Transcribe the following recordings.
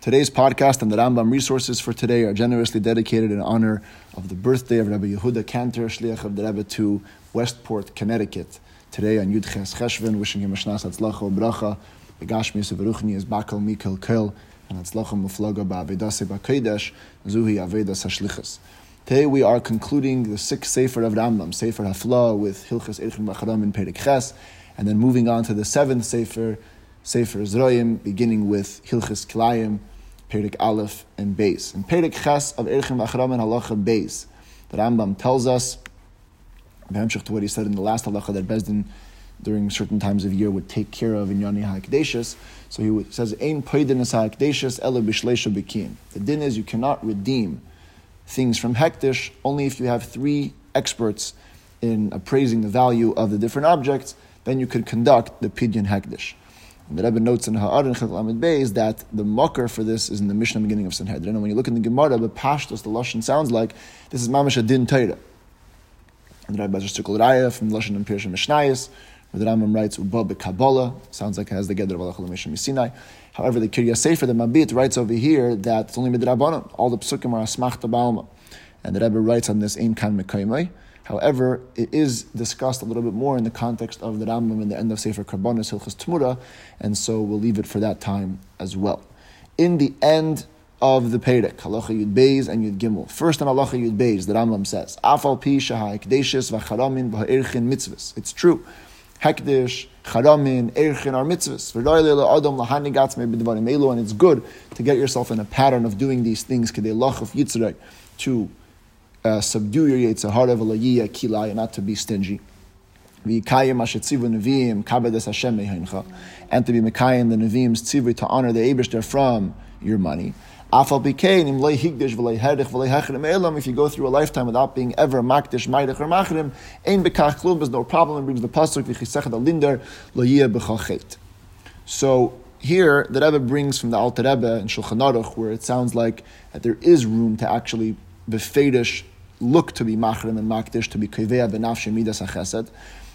Today's podcast and the Rambam resources for today are generously dedicated in honor of the birthday of Rabbi Yehuda Cantor, Shliach of the Rebbe to Westport, Connecticut. Today on Yud Ches Cheshvan, wishing him a shnas atzlacha ubracha, begashmius uveruchni is bakal mikel kel, and atzlacha muflaga ba'avedase ba'kedesh, zuhi avedas hashlichas. Today we are concluding the sixth Sefer of Rambam, Sefer HaFla, with Hilchis Elchim Bacharam in Perek Ches, and then moving on to the seventh Sefer, Sefer Zeroyim, beginning with Hilchis Kilayim, Perek Aleph and Beis. In Perek Ches of Erikim Achram and Halacha Beis, the Rambam tells us, to what he said in the last halacha that Bezdin, during certain times of year, would take care of in Yoni HaKdeshes. So he says, "Ein poidin es HaKdeshes ele b'shleisha b'kiim." The din is you cannot redeem things from Hekdesh only if you have three experts in appraising the value of the different objects. Then you could conduct the Pidyan Hekdash. And the Rebbe notes in Ha'aron Chel Amid Beis that the mocker for this is in the Mishnah beginning of Sanhedrin. And when you look in the Gemara, the Pashtos, the Lashon sounds like this is Mamash Adin Torah. And the Rabbi just took Raya from Lashon and Pirshim Mishnayos, where the Rambam writes Uba beKabbalah. Sounds like it has the Gedder of Halacha L'Meishim Misinai. However, the Kirya Sefer, the Mabit, writes over here that it's only midrabanan. All the Pesukim are Asmachta Ba'alma. And the Rebbe writes on this Ein Kan Mekaymei. However, it is discussed a little bit more in the context of the Rambam in the end of Sefer Karbanus, Hilchus Tmura, and so we'll leave it for that time as well. In the end of the Perek, Halacha Yud Beis and Yud Gimel. First on Halacha Yud Beis, the Rambam says, "Afal pi sheha hekdeshes v'charamin v'ha'erchin mitzvahs." It's true. Hekdesh, charamin, erchin are mitzvahs. V'roi le'la adam l'hanigatz me'bidvarim elu, and it's good to get yourself in a pattern of doing these things, k'dei lachuf yitzrei, to subdue your Yetzirah v'layiyah kilai, not to be stingy. V'yikayim ashetzivu neviim kabedes Hashem me'heincha, and to be mekayim the neviim's tzivri to honor the Eibush therefrom your money. Afal bikein imlei higdish v'lei herich v'lei hechrim elam. If you go through a lifetime without being ever makdish, maidich or machrim, ein bekach klub is no problem. It brings the pasuk v'chisechad alinder loyiyah b'chachet. So here the Rebbe brings from the Alter Rebbe in Shulchan Aruch, where it sounds like that there is room to actually befedish look to be machrim and makdish, to be kivea benafshe midas hachesed,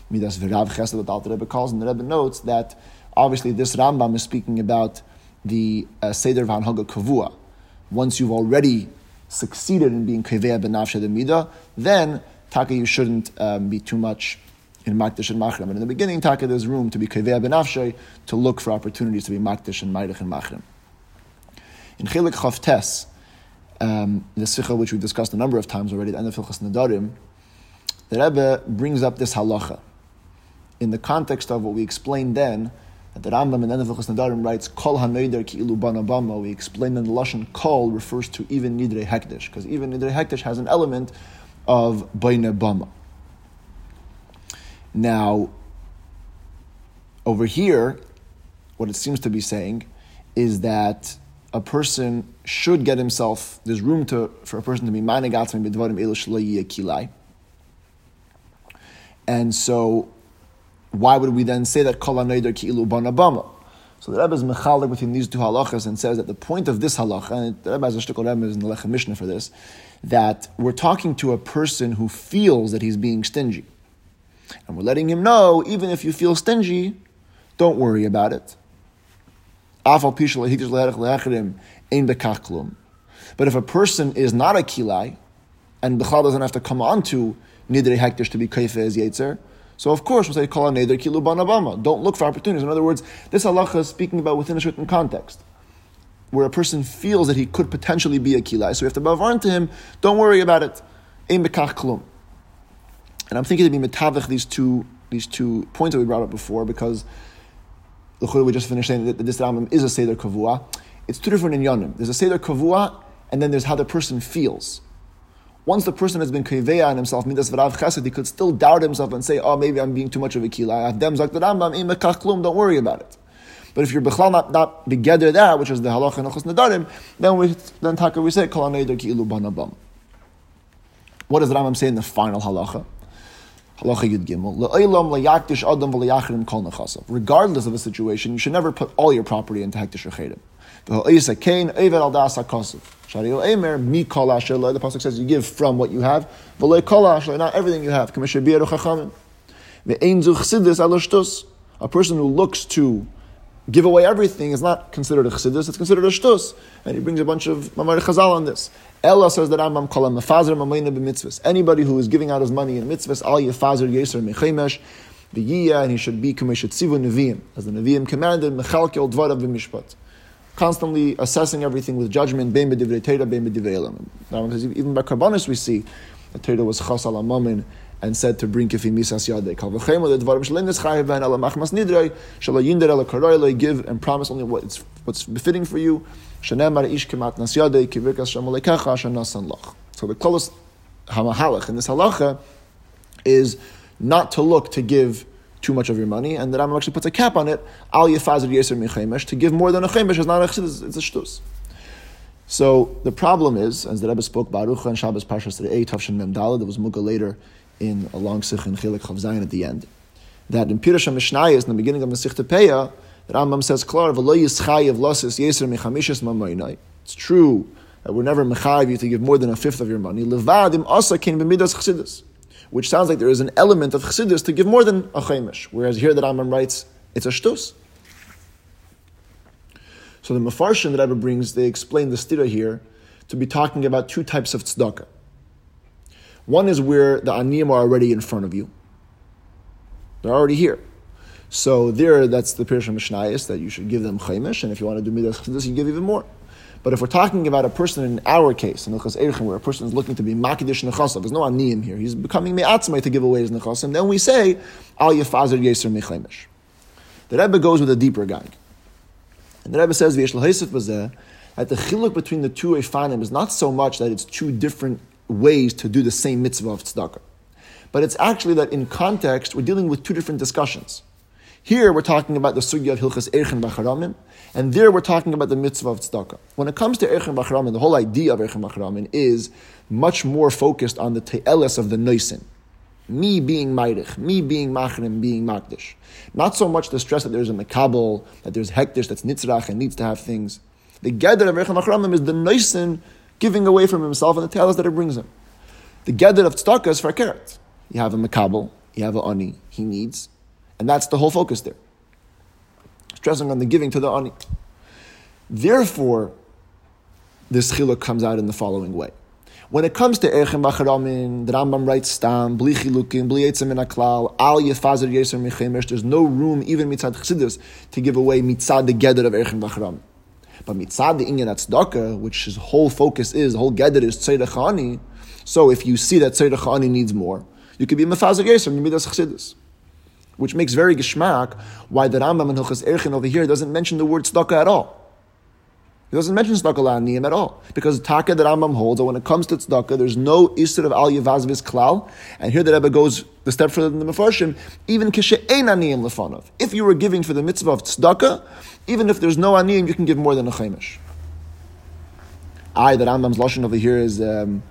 midas v'rav chesed, that the Alter Rebbe calls. And the Rebbe notes that obviously this Rambam is speaking about the seder v'hanhaga kavua. Once you've already succeeded in being kivea benafshe the midah, then taka you shouldn't be too much in makdish and machrim. And in the beginning, taka there's room to be kivea benafshe, to look for opportunities to be makdish and maidich and machrim. In Chilek Chavtes, the Sikha, which we've discussed a number of times already, the end of Hilchas Nedarim, the Rebbe brings up this halacha in the context of what we explained then, that the Rambam in the end of Hilchas Nedarim writes, Kol ha-neder ki ilu bana bama. We explained in the Lashon, Kol refers to even Nidrei Hekdesh, because even Nidrei Hekdesh has an element of Bane Bama. Now, over here, what it seems to be saying is that a person should get himself, there's room for a person to be manigatzim b'dvarim elu shelo yiyeh kilai. And so, why would we then say that kol ha'neder ki ilu bana bama? So the Rebbe is mechalik between these two halachas and says that the point of this halacha, and the Rebbe has a shtikol Rebbe in the Lechem Mishnah for this, that we're talking to a person who feels that he's being stingy. And we're letting him know, even if you feel stingy, don't worry about it. But if a person is not a kilai, and b'chal doesn't have to come on to nidrei hekdesh to be kaife as yetzer, so of course we'll say, kol ha-neder ki ilu bana bama. Don't look for opportunities. In other words, this halacha is speaking about within a certain context, where a person feels that he could potentially be a kilai, so we have to bavarn to him, don't worry about it. Ein b'kach klum. And I'm thinking to be metavich these two points that we brought up before, because we just finished saying that this Rambam is a Seder Kavua. It's two different inyanim. There's a Seder Kavua, and then there's how the person feels. Once the person has been Kavea on himself, Midas V'rav Chesed, he could still doubt himself and say, oh, maybe I'm being too much of a Kila. Don't worry about it. But if you're Bechal not together that, which is the Halacha and Achos Nadarim, then we say, Kol Aneider Ki Ilu Bana Bam. What does the Rambam say in the final Halacha? Regardless of the situation, you should never put all your property into Hekdesh or Chedim. The pasuk says you give from what you have, not everything you have. A person who looks to give away everything is not considered a chassidus, it's considered a shtus. And he brings a bunch of Mamar Chazal on this. Ella says that Rambam kol mefazer mamayna b'mitzvahs. Anybody who is giving out his money in mitzvahs, al yefazer yeser mechemesh v'yiyah, and he should be kumeshetzivu neviim, as the neviim commanded, mechalkel dvarav b'mishpat. Constantly assessing everything with judgment, bein b'divrei Torah, bein b'divrei elam. Even by Karbanus we see that Torah was chas ala mamin, and said to bring kefi misas yadei, give and promise only what's befitting for you. So the klolus hamahalach in this halacha is not to look to give too much of your money, and the Rambam actually puts a cap on it. Al yefazir yeser michemesh, to give more than a chemesh is not a chesed, it's a shtus. So the problem is, as the Rebbe spoke Baruch and Shabbos Parshas Re'eh Tavshin Mem Daled, it was Muga later in a long sikh in Chilek Chav Zayin at the end, that in Pirush HaMishnayos, in the beginning of Masech Peya, the Rambam says, "Klar v'lo yischayev lasis yeser mechamishes mamaynai." It's true that we're never mechayev you to give more than a fifth of your money. Levad im asa kein b'midas chassidus, which sounds like there is an element of chassidus to give more than a chaimesh, whereas here the Rambam writes it's a shtus. So the Mefarshim that Rebbe brings, they explain the stira here to be talking about two types of tzedakah. One is where the aniyim are already in front of you. They're already here. So there, that's the Pirush HaMishnayos, that you should give them chaimesh, and if you want to do midas chassidus, you give even more. But if we're talking about a person in our case, in Hilchis Eichim, where a person is looking to be makidish nechasav, there's no aniyim here, he's becoming me'atzmai to give away his nechasim, then we say, al yefazer yeser mechaimesh. The Rebbe goes with a deeper guide. And the Rebbe says, that the chiluk between the two efanim is not so much that it's two different ways to do the same mitzvah of tzedakah, but it's actually that in context, we're dealing with two different discussions. Here, we're talking about the sugya of Hilchis Elchim Bacharam, and there we're talking about the mitzvah of tzedakah. When it comes to Erikim Achram, the whole idea of Erikim Achram is much more focused on the te'eles of the noisin. Me being mairich, me being machrim, being makdish. Not so much the stress that there's a mekabel, that there's hektish, that's nitzrach and needs to have things. The gedder of Erichim Achramim is the noisin giving away from himself and the talas that it brings him. The gedder of tzedakah is farkeret. You have a mekabel, you have an ani, he needs. And that's the whole focus there. Stressing on the giving to the ani. Therefore, this chiluk comes out in the following way. When it comes to Erikim Achramin, the Rambam writes stam, bli chilukim, bli etzem min haklal, al yefazer yeser mechemesh. There's no room, even mitzad chassidus, to give away mitzad the gedder of Erikim Achramin. But mitzad the inyan tzedakah, which his whole focus is, the whole gedder is tzedach ani. So if you see that tzedach ani needs more, you could be mefazer yeser midas chassidus, which makes very geshmak why the Rambam in Hilchis Erchin over here doesn't mention the word tzedakah at all. He doesn't mention tzedakah la'aniyim at all, because Taka that Rambam holds that when it comes to tzedakah, there's no isur of al yevazviz klal. And here the Rebbe goes the step further than the Mefarshim, even kishe'en aniyim lefanov. If you were giving for the mitzvah of tzedakah, even if there's no aniyim, you can give more than a chaimesh. The Rambam's lashon over here is elakol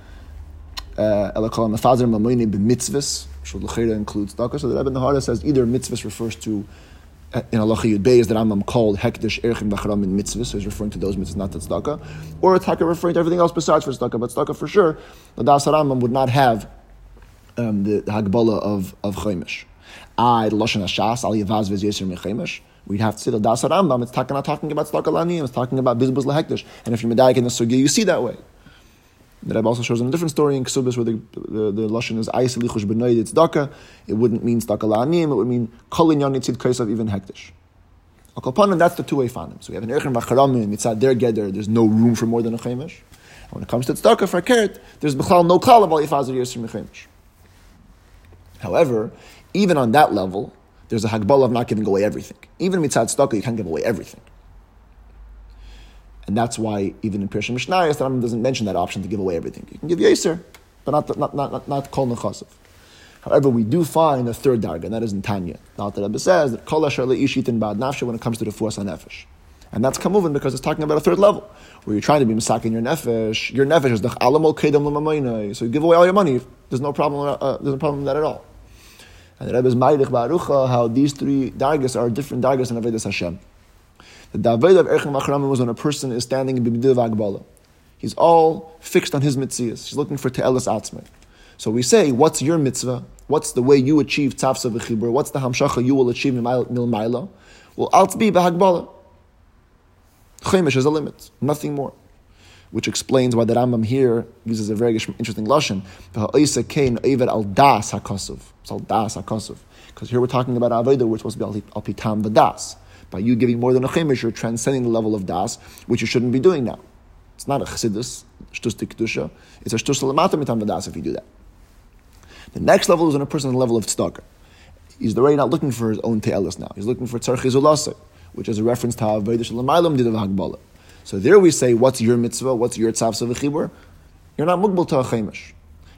mefazer mamoyni b'mitzvahs, which would l'chira includes tzedakah. So the Rebbe in the Hara says either mitzvahs refers to, in Halacha Yud Beis, is the Rambam called Hekdesh Erchim Bachram in mitzvahs, so he's referring to those mitzvahs, not to tzedakah, or Taka referring to everything else besides for tzedakah, but tzedakah for sure, the Das Rambam would not have the Hagbala of Chaimesh. The Lashon HaShas, Al Yevaz Vez Yeser Mechemesh, we'd have to say the Das Rambam, it's Taka not talking about tzedakah Laniim, it's talking about Bizbuz LaHekdesh, and if you're Medayik in the Sugya, you see that way. The Rebbe also shows him a different story in Kesubis where the Lashon is Ayis Lichush B'noid Tzedakah. It wouldn't mean Tzedakah La'aniyim, it would mean Kol Inyan Yitzid Kaisav, even Hektish. Akalpanim, that's the two-way fanim. So we have an Erichim V'Charamim, Yitzad Der Geder, there's no room for more than a Chaimesh. When it comes to Tzedakah, for Keret, there's B'chal no Klal of Al Yifazir Yisrim Chaimesh. However, even on that level, there's a Hagbala of not giving away everything. Even Yitzad Tzedakah, you can't give away everything. And that's why even in Pirush HaMishnayos, the Rambam doesn't mention that option to give away everything. You can give yeser, but not kol nechasav. However, we do find a third darga, and that is in Tanya. Now the Rebbe says that kol asher le'ish yitin ba'ad nafsho when it comes to the fuas nefesh, and that's kamuvan because it's talking about a third level where you're trying to be misakin your nefesh. Your nefesh is the alamol kedam l'mamayinai, so you give away all your money. There's no problem. There's no problem with that at all. And the Rebbe is ma'irich ba'arucha how these three dargas are different dargas in Avodas Hashem. The Daved of Erikim Achram was when a person is standing in Bibidil Vagbala. He's all fixed on his mitzvahs. He's looking for Te'elas Atzmei. So we say, what's your mitzvah? What's the way you achieve Tzavsa V'chibur? What's the Hamshacha you will achieve Mil Maila? will alt be b'hagbala. Chemish is a limit, nothing more. Which explains why the Rambam here uses a very interesting lashon. It's al das hakosov. Because here we're talking about avodah, which was al pitam v'das. By you giving more than a chemish, you're transcending the level of das, which you shouldn't be doing now. It's not a chsidus, shtus tikdusha. It's a shtus l'mata mitam v'das if you do that. The next level is when a person is on the level of tzedakah. He's already not looking for his own te'elis now. He's looking for tzarech izulase, which is a reference to Ha'avodah Shalamaylam Didav Hagbala. So there we say, what's your mitzvah? What's your tzavsa v'chibur? You're not mugbal to ha'chemish.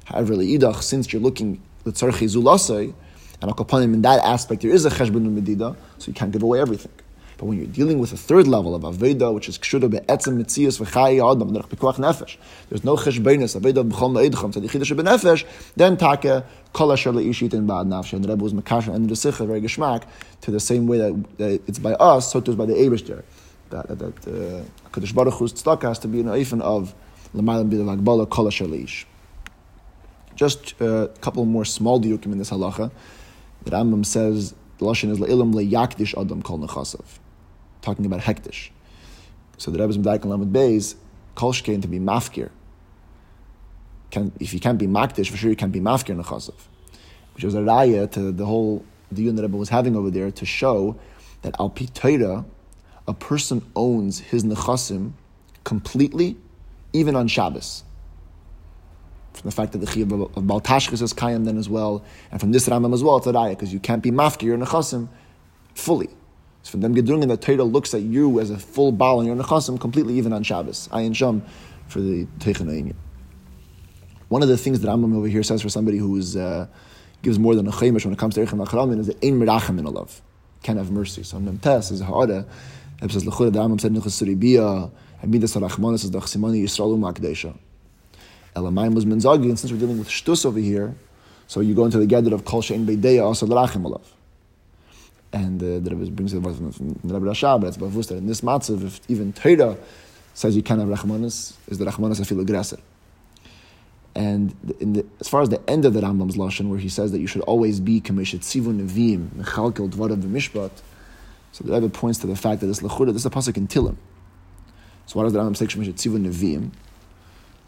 However, le'idach, since you're looking at tzarech izulase, and akapanim in that aspect, there is a cheshbon medida, so you can't give away everything. But when you're dealing with a third level of Avodah, which is Kshudah be'etzem mitzias v'chai adam derech pikuach nefesh, there's no cheshbonus, Avodah b'chol me'edcham, tzad yichidah shebenefesh, then take kol asher le'ishit in ba'ad nafsheh. And the Rebbe was makasher and the Sicha, very geshmak, to the same way that it's by us, so too is by the Eibishter. That HaKadosh Baruch Hu's tzedakah has to be an oifen of l'maylam b'dav hagbala kol asher le'ish. Just a couple more small diukim in this halacha. The Rambam says, the lashon is le'ilam le'yakdish adam kol nechasav. Talking about hektish. So the Rebbe's Medayik and Lamed Beis, kol shkein to be mafkir. If you can't be makdish, for sure you can't be mafkir nechasav. Which was a raya to the whole diyun the Rebbe was having over there to show that al pi Torah, a person owns his nechasim completely, even on Shabbos. From the fact that the Chiyuv of Baltashchis is Kayam then as well, and from this Rambam as well, it's a raya, because you can't be mafkir your nechasim fully. So from them Gedrungen, the Torah looks at you as a full Baal and your Nechasim completely, even on Shabbos. Ayin Sham for the Teichanayin. One of the things that Rambam over here says for somebody who gives more than a Chaymish when it comes to Erikim Achram is that Ein Merachim in Olav. Can't have mercy. So Memtes is Ha'ara. It says, L'chura, the Rambam said, Nechus Suribiyah, Amidas HaRachmanis is Dachsimani Yisraelu Ma'akdesha. Elamayim was Menzagi, and since we're dealing with Shtus over here, so you go into the gathered of Kol Shein Beideya, also L'rachim Olav. And the Rebbe brings the word from the Rebbe Rasha, but it's bavus that in this matzav, if even Torah says you can't have Rachmanis, is the Rachmanis afil aggressor. And as far as the end of the Rambam's lashon, where he says that you should always be kameshet tzivu nevim mechalkel dvarav v'mishpat, so the Rebbe points to the fact that this lechura, this is a pasuk in Tilim. So why does the Rambam say kameshet tzivu nevim?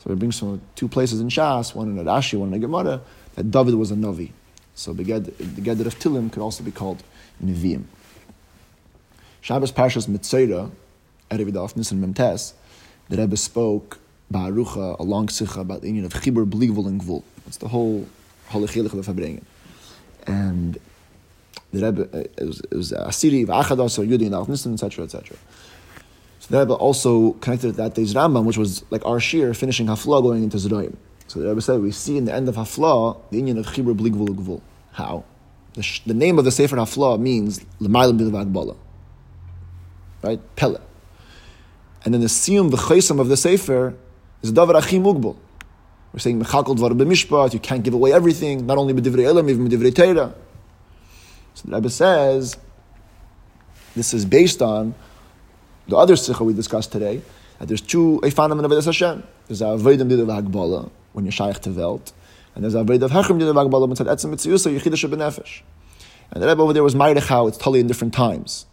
So it brings from two places in Shas, one in Rashi, one in the Gemara, that David was a navi. So the Gedder of Tilim could also be called Nevi'im. Shabbos Parshas Mitzera, Erev Yudalef Nisan Memtes, the Rebbe spoke ba'arucha, a long sicha, about the union of Chibur, Bligvul, and Gvul. It's the whole Holichilich of Fabrengen. And the Rebbe, it was Asiri, V'achados, or Yudin, Yudalef Nisan, etc., etc. So the Rebbe also connected that to Rambam, which was like our shir, finishing Hafla, going into Zeroyim. So the Rebbe said, we see in the end of Hafla, the union of Chibur, Bligvul, and Gvul. How? The name of the Sefer HaFla means L'maylam B'dav Hagbala. Right? Pele. And then the Siyum V'chesam of the Sefer is Davar Achi Mugbal. We're saying Mechakol Dvar B'mishpat, you can't give away everything, not only B'divrei Elam, even B'divrei Torah. So the Rebbe says, this is based on the other Sicha we discussed today, that there's two Eifanim in Avodas Hashem. There's Avodim B'dav Hagbala, when you're Shaykh to Velt. And there's Avodah of Hechrim Didav Hagbala Mitzad Etzem Mitziyusa Yechidah Shebenefesh. And the Rebbe over there was Mairechau, it's totally in different times.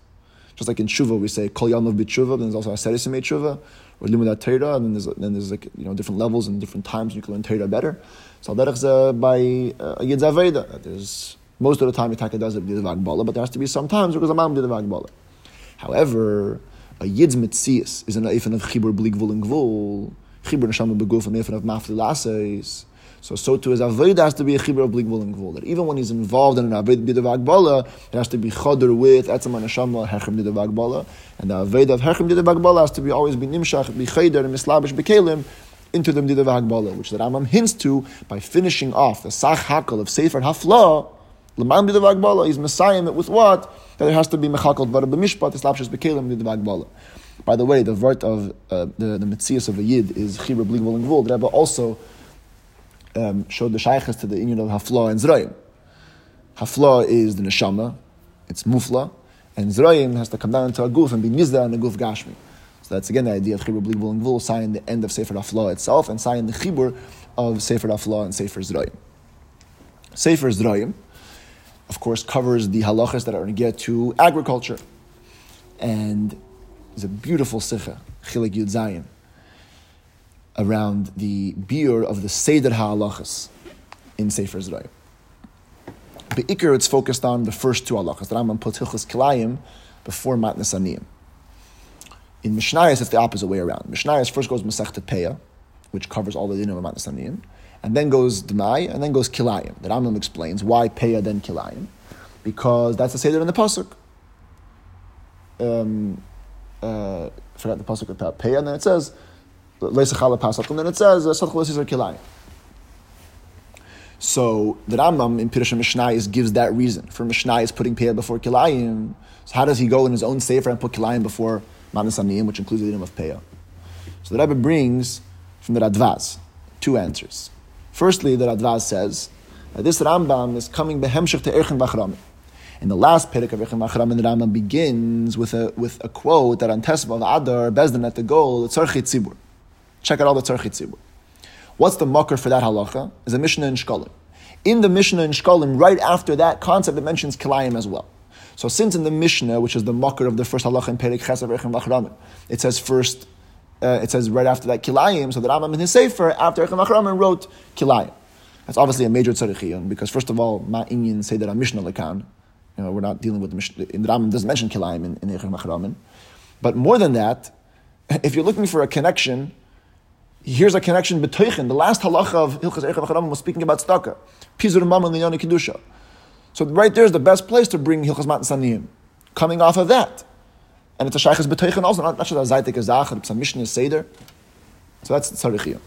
Just like in Tshuva, we say Kol Yalmav B'Tshuva, but then there's also Aseres Yemei Tshuva, or Limudat Torah, and then there's like, you know, different levels and different times you can learn Torah better. So Alderech is by Yidz Avodah. There's most of the time Yitaka does it Didav Hagbala, but there has to be some times because Amam Didav Hagbala. However, a Yidz Mitziyus is an Eifen of Chibur Bligvul and Gvul, Chibur Neshama Beguf, an Eifen of Mafli Lases. So too, his avodah has to be a chibur of bligvul and gvul. That even when he's involved in an avodah b'didav hagbala, it has to be chodor with etzem haneshama hechem b'didav hagbala, and the avodah of hechem b'didav hagbala has to be always be nimshach b'cheder and mislabish b'kelim into the b'didav hagbala, which the Rambam hints to by finishing off the sach hakol of Sefer HaFla. L'man b'didav hagbala is mesayim it with what that it has to be mechakol dvar b'mishpat islabshes b'kelim b'didav hagbala. By the way, the vart of the mitzias of a yid is chibur bligvul and gvul. The Rebbe also showed the shaykhs to the union of Hafla and Zeroyim. Hafla is the neshama, it's mufla, and Zeroyim has to come down into a guf and be nizda and a guf gashmi. So that's again the idea of chibur bligvul and gvul, sign the end of Sefer HaFla itself, and sign the chibur of Sefer HaFla and Sefer Zeroyim. Sefer Zeroyim, of course, covers the halachas that are going to get to agriculture. And there's a beautiful sicha, Chilik Yud Zayin, around the biur of the Seder HaAlachas in Sefer Zeroyim. Be'ikr, it's focused on the first two halachas. The Rambam puts Hilchis Kilayim before Matnas Aniyim. In Mishnayos, it's the opposite way around. Mishnayos first goes Masech Peya, which covers all the dinim of Matnas Aniyim, and then goes Dma'ay, and then goes Kilayim. The Rambam explains why Peya, then Kilayim, because that's the Seder in the Pasuk. I forgot the Pasuk about Peya, and then it says, and then it says, so the Rambam in Pirush Mishnayos gives that reason for Mishnayos putting Peya before Kilayim. So how does he go in his own sefer and put Kilayim before Matnas Aniyim, which includes the name of Peya? So the Rebbe brings from the Radvaz two answers. Firstly, the Radvaz says that this Rambam is coming behemshich to Erikim Achram. In the last Perek of Erikim Achram, the Rambam begins with a quote that on Tesva Adar Bezdin at the goal Tzarchi Tzibur. Check out all the Tzarchi Tzibur. What's the makar for that halacha? Is a Mishnah in Shkalim. In the Mishnah in Shkalim, right after that concept, it mentions Kilayim as well. So since in the Mishnah, which is the makar of the first halacha in Perek Ches of Erikim Achram, it says first, it says right after that Kilayim, so the Rambam in his Sefer, after Erikim Achram, wrote Kilayim. That's obviously a major tzarechiyun, because first of all, ma'inyin say that a Mishnah lekan. You know, we're not dealing with the Mishnah. The Rambam doesn't mention Kilayim in Erikim Achram. But more than that, if you're looking for a connection, here's a connection between the last halacha of Hilchis Eichav HaChadam was speaking about tzedakah, pizur mammon linyani kedusha. So right there is the best place to bring Hilchis Matnas Aniyim, coming off of that, and it's a shaychus between also not just a zaytik azachar, it's a Mishnah seder. So that's tzarechiyah.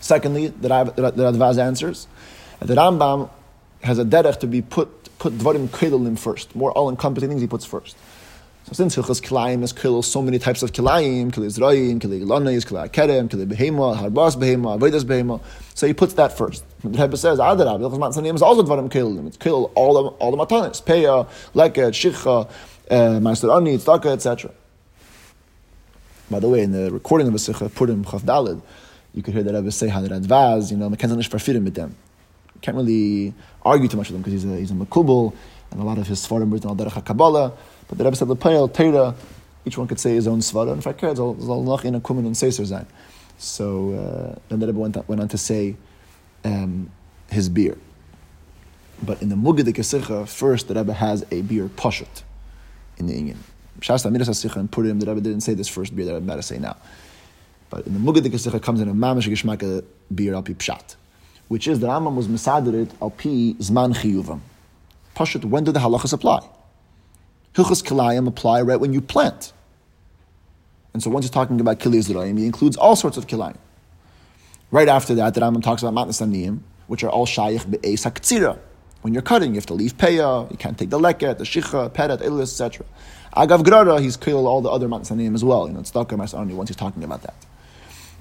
Secondly, the Radvaz answers the Rambam has a derech to be put dvarim kedolim first, more all encompassing things he puts first. So since Hilchus Kilayim is Kilil, so many types of Kilayim, Kilil Zrayim, Kilil Lanais, Kilil Akerem, Kilil Behema, Harbas Behema, Vedas Behema. So he puts that first. The Rebbe says, Adarab, Hilchus Matnas Aniyim is also Dvarim Kilim. It's Kilil all the Matanis, Peya, Leket, Shikha, Master Ani, Tzaka, etc. By the way, in the recording of the Sikha, Purim, Chav Dalid, you could hear the Rebbe say, Hadar Advaz, you know, Mekenza Nish Farfirim with them. You can't really argue too much with him because he's a Makubal, and a lot of his Sfarim written on Derech HaKabbalah. But the Rebbe said, L'payel, Teira, each one could say his own svara, and if I care, it's all Lach in a Kumin and Seser Zain. So then the Rebbe went on to say his beer. But in the Mugidei Kesicha, first the Rebbe has a beer Pashut in the Inyan. Shasta Midas HaSicha and Purim, the Rebbe didn't say this first beer that I'm about to say now. But in the Mugidei Kesicha comes in a Mamash Gishmaka beer Alpi Pshat, which is the Rambam was Mesadarit Alpi Zman Chiyuvam. Pashut, when do the halachas apply? Hilchus Kilayim apply right when you plant. And so once he's talking about Kirya Sefer, he includes all sorts of Kilayim. Right after that, the Rambam talks about Matnas Aniyim, which are all Shayich Be'ez HaKtzira. When you're cutting, you have to leave Peya, you can't take the Leket, the Shicha, Peret, Elus, etc. Agav Grara, he's killed all the other Matnas Aniyim as well. You know, it's Tzedakah, Maser Ani, once he's talking about that.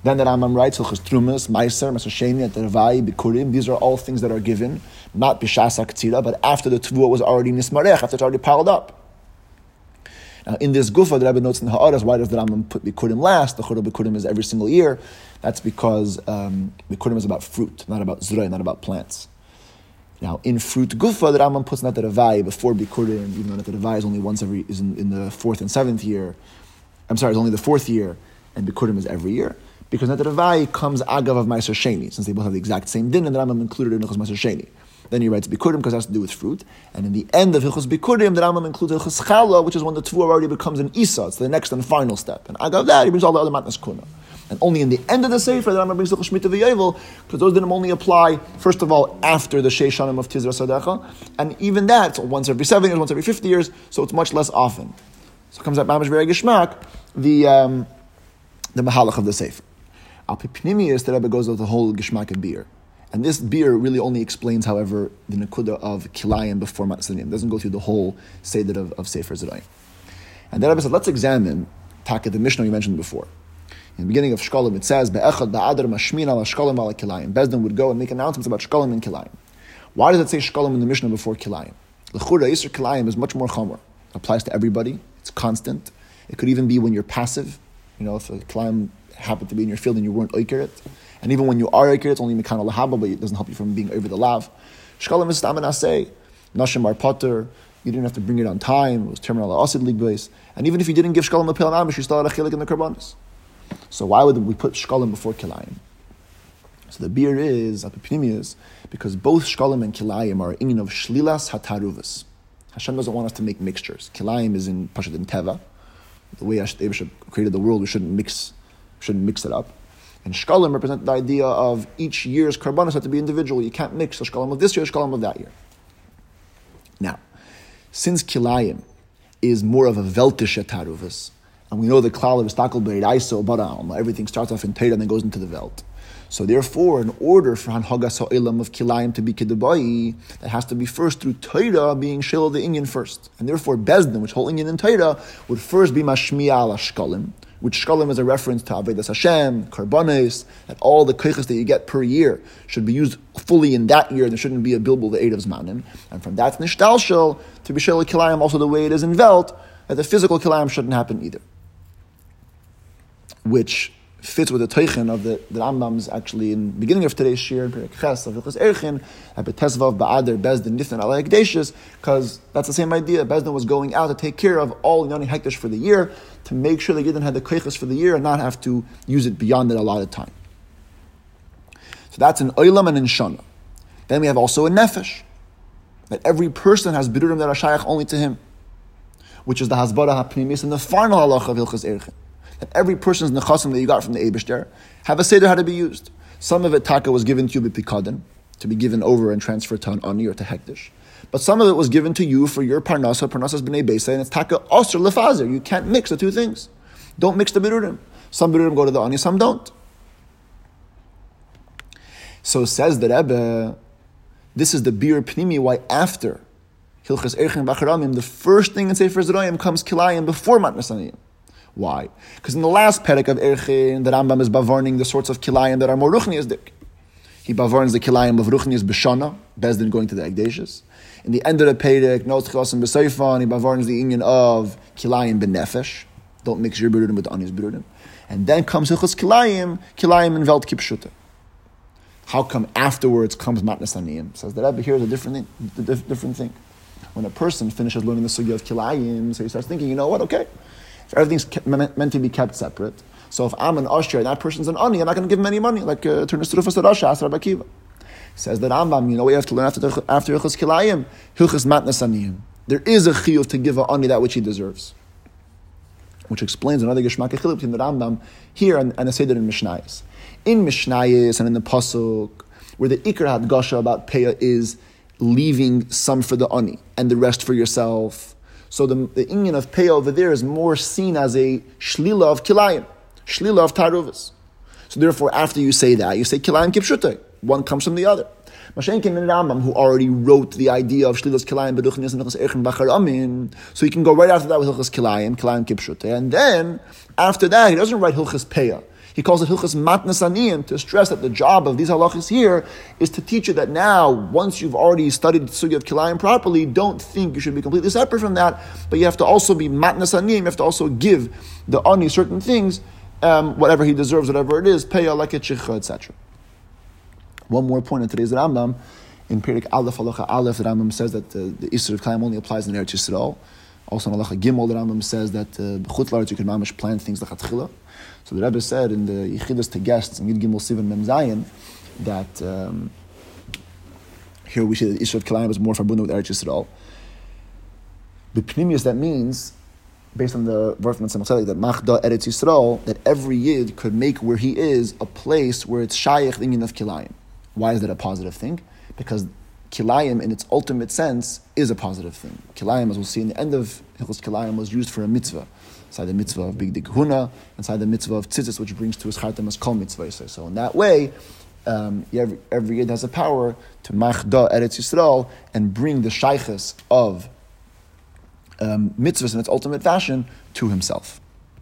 Then the Rambam writes, Hilchus Trumas, Maiser, Maser Sheni, Tervai, Bikurim, these are all things that are given, not Bishas HaKtzira, but after the Tvua was already Nismarech, after it's already piled up. Now, in this Gufa, the Rebbe notes in Ha'aras, why does the Rambam put Bikurim last? The Churah Bikurim is every single year. That's because Bikurim is about fruit, not about Zray, not about plants. Now, in fruit Gufa, the Rambam puts Nater Avai before Bikurim, even though Nater Avai is only once every, is in the fourth and seventh year. I'm sorry, it's only the fourth year, and Bikurim is every year. Because Nater Avai comes Agav of Ma'aser Sheni, since they both have the exact same din, and the Rambam included in Hilchus Ma'aser Sheni. Then he writes Bikurim because it has to do with fruit. And in the end of Hilchus Bikurim, the Rambam includes Hilchus Chala, which is when the Tvua already becomes an Isa. It's the next and final step. And agav that, he brings all the other Matnas Kuna. And only in the end of the Sefer, the Rambam brings Hilchus Shmita V'Yovel, because those didn't only apply, first of all, after the Sheishanim of Tizra Sadecha. And even that, so once every 7 years, once every 50 years, so it's much less often. So comes out Mamash V'Rei Gishmak, the Mahalach of the Sefer. Al Pi Pnimiyus, the Rebbe goes with the whole Gishmak and beer. And this beer really only explains, however, the Nakuda of Kilayim before Matnas Aniyim. It doesn't go through the whole Seder of Sefer Zeroyim. And then Rebbe said, let's examine Taka, the Mishnah we mentioned before. In the beginning of Shkalim, it says, Be'echad ba'adar mashmin ala Shkalim ala Kilayim. Bezdin would go and make announcements about Shkalim and Kilayim. Why does it say Shkalim in the Mishnah before Kilayim? L'chura, Yisr Kilayim is much more chamor. It applies to everybody. It's constant. It could even be when you're passive. You know, if a Kilayim happened to be in your field and you weren't oiker it. And even when you are Iker, it's only Mekana Lahaba, but it doesn't help you from being over the Lav. Shkalim is Tamanaseh, Nashim are Potter, You didn't have to bring it on time. It was terminal asid league base. And even if you didn't give Shkalim a Pil and Amish, you still had a Chilik in the Karbanus. So why would we put Shkalim before Kilayim? So the beer is, because both Shkalim and Kilayim are in of Shlilas HaTaruvas. Hashem doesn't want us to make mixtures. Kilayim is in Pashat and Teva. The way Hashem created the world, we shouldn't mix it up. And Shkalim represent the idea of each year's Karbanos had to be individual. You can't mix the Shkalim of this year, the Shkalim of that year. Now, since Kilayim is more of a Veltish Taruvus, and we know the Klal of Istakel Beit Iso Bara'alma, everything starts off in Teira and then goes into the Velt. So therefore, in order for Hanhagas Ha'ilam of Kilayim to be Kedabai, that has to be first through Teira being Shil the Inyan first. And therefore, Bezdin, which whole Inyan and Teira, would first be Mashmiya ala Shkalim, which Shkalim is a reference to Avedas Hashem, Karbanes, that all the Keiches that you get per year should be used fully in that year, and there shouldn't be a Bilbul, the Eid of Zmanim. And from that, Nishtal Shil, to be Shil Kilayim, also the way it is in Velt, that the physical Kilayim shouldn't happen either. Which fits with the Teichen of the Rambam's actually in the beginning of today's Shir, in Perek Ches, of Hilchis Erchin, at Betesvav Ba'ader Bezdin Niftan Alei Hekdeshes, because that's the same idea. Bezdin was going out to take care of all Yoni Hekdesh for the year, to make sure they didn't have the Keiches for the year and not have to use it beyond it a lot of time. So that's in Oilam and in Shana. Then we have also a Nefesh, that every person has Bidurim that are Shayach only to him, which is the Hasbara HaPnimis and the final halacha of Hilchis Erchin. That every person's nechasim that you got from the Eibishter have a seder how to be used. Some of it, taka, was given to you b'pikadon, to be given over and transferred to an ani or to hektish. But some of it was given to you for your parnasas b'nei beisa, and it's taka osr lefazer. You can't mix the two things. Don't mix the birurim. Some birurim go to the ani, some don't. So says the Rebbe, this is the bir pnimi, why after Hilchis Elchim Bacharam, the first thing in Sefer Zeroyim comes Kilayim before Matnasaniyim. Why? Because in the last perek of Erchin, the Rambam is bavarning the sorts of kilayim that are more ruchnias dik. He bavarns the kilayim of ruchnias b'shana, bezdin going to the ekdeshes. In the end of the perek, noz chilasim b'seifan, he bavarns the union of kilayim b'nefesh. Don't mix your berudim with anis berudim. And then comes hilchos kilayim in velt kipshuta. How come afterwards comes matnas aniyim? Says the Rebbe, here's a different thing. When a person finishes learning the sugya of kilayim, so he starts thinking, you know what? Okay. If everything's meant to be kept separate, so if I'm an usher and that person's an ani, I'm not going to give him any money, like Turnus Terufas Rasha, asked Rabbi Akiva. Says the Rambam, you know what you have to learn after Hilchis Kilayim? Hilchis Matnas Aniyim. There is a chiyuv to give an ani that which he deserves. Which explains another Geshmak Echilib between the Rambam here and the Seder in Mishnayos. In Mishnayos and in the Pasuk, where the Ikar Hadgasha about Peya is leaving some for the ani and the rest for yourself. So the inyan of Pei over there is more seen as a shlila of kilayim, shlila of taruvas. So therefore, after you say that, you say kilayim kipshutay. One comes from the other. Mashenkin and Rambam, who already wrote the idea of shlilas kilayim beduchnias and hilchis erchin bacharamin, so you can go right after that with hilchis kilayim kipshutay, and then after that, he doesn't write hilchis Pei. He calls it Hilchis Matnas Aniyim to stress that the job of these halachas here is to teach you that now, once you've already studied the sugya of Kilayim properly, don't think you should be completely separate from that, but you have to also be Matnas Aniyim, you have to also give the Ani certain things, whatever he deserves, whatever it is, Peya, Leket, Shikha, etc. One more point in today's Rambam, in Perek Aleph, Halacha Aleph, the Rambam says that the Isur of Kilayim only applies in Eretz Yisrael. Also in Halacha Gimel, the Rambam says that B'chutz La'aretz you can mamish plant things like Hatchila. So the Rebbe said in the Yichidus to Guests in Yud Gimel Sivan Mem Zayin that here we see that Yisrael Kilayim is more verbunded with Eretz Yisrael. B'pnimius, that means, based on the verse in Samachalik, that Machda Eretz Yisrael, that every Yid could make where he is a place where it's Shayach the union of Kilayim. Why is that a positive thing? Because Kilayim, in its ultimate sense, is a positive thing. Kilayim, as we'll see in the end of Hilchus Kilayim, was used for a mitzvah. Inside the mitzvah of Bigdei Kehuna, inside the mitzvah of Tzitzis, which brings to his chartem as kol mitzvah. So in that way, every yid has a power to machda Eretz Yisrael and bring the shaychus of mitzvahs in its ultimate fashion to himself.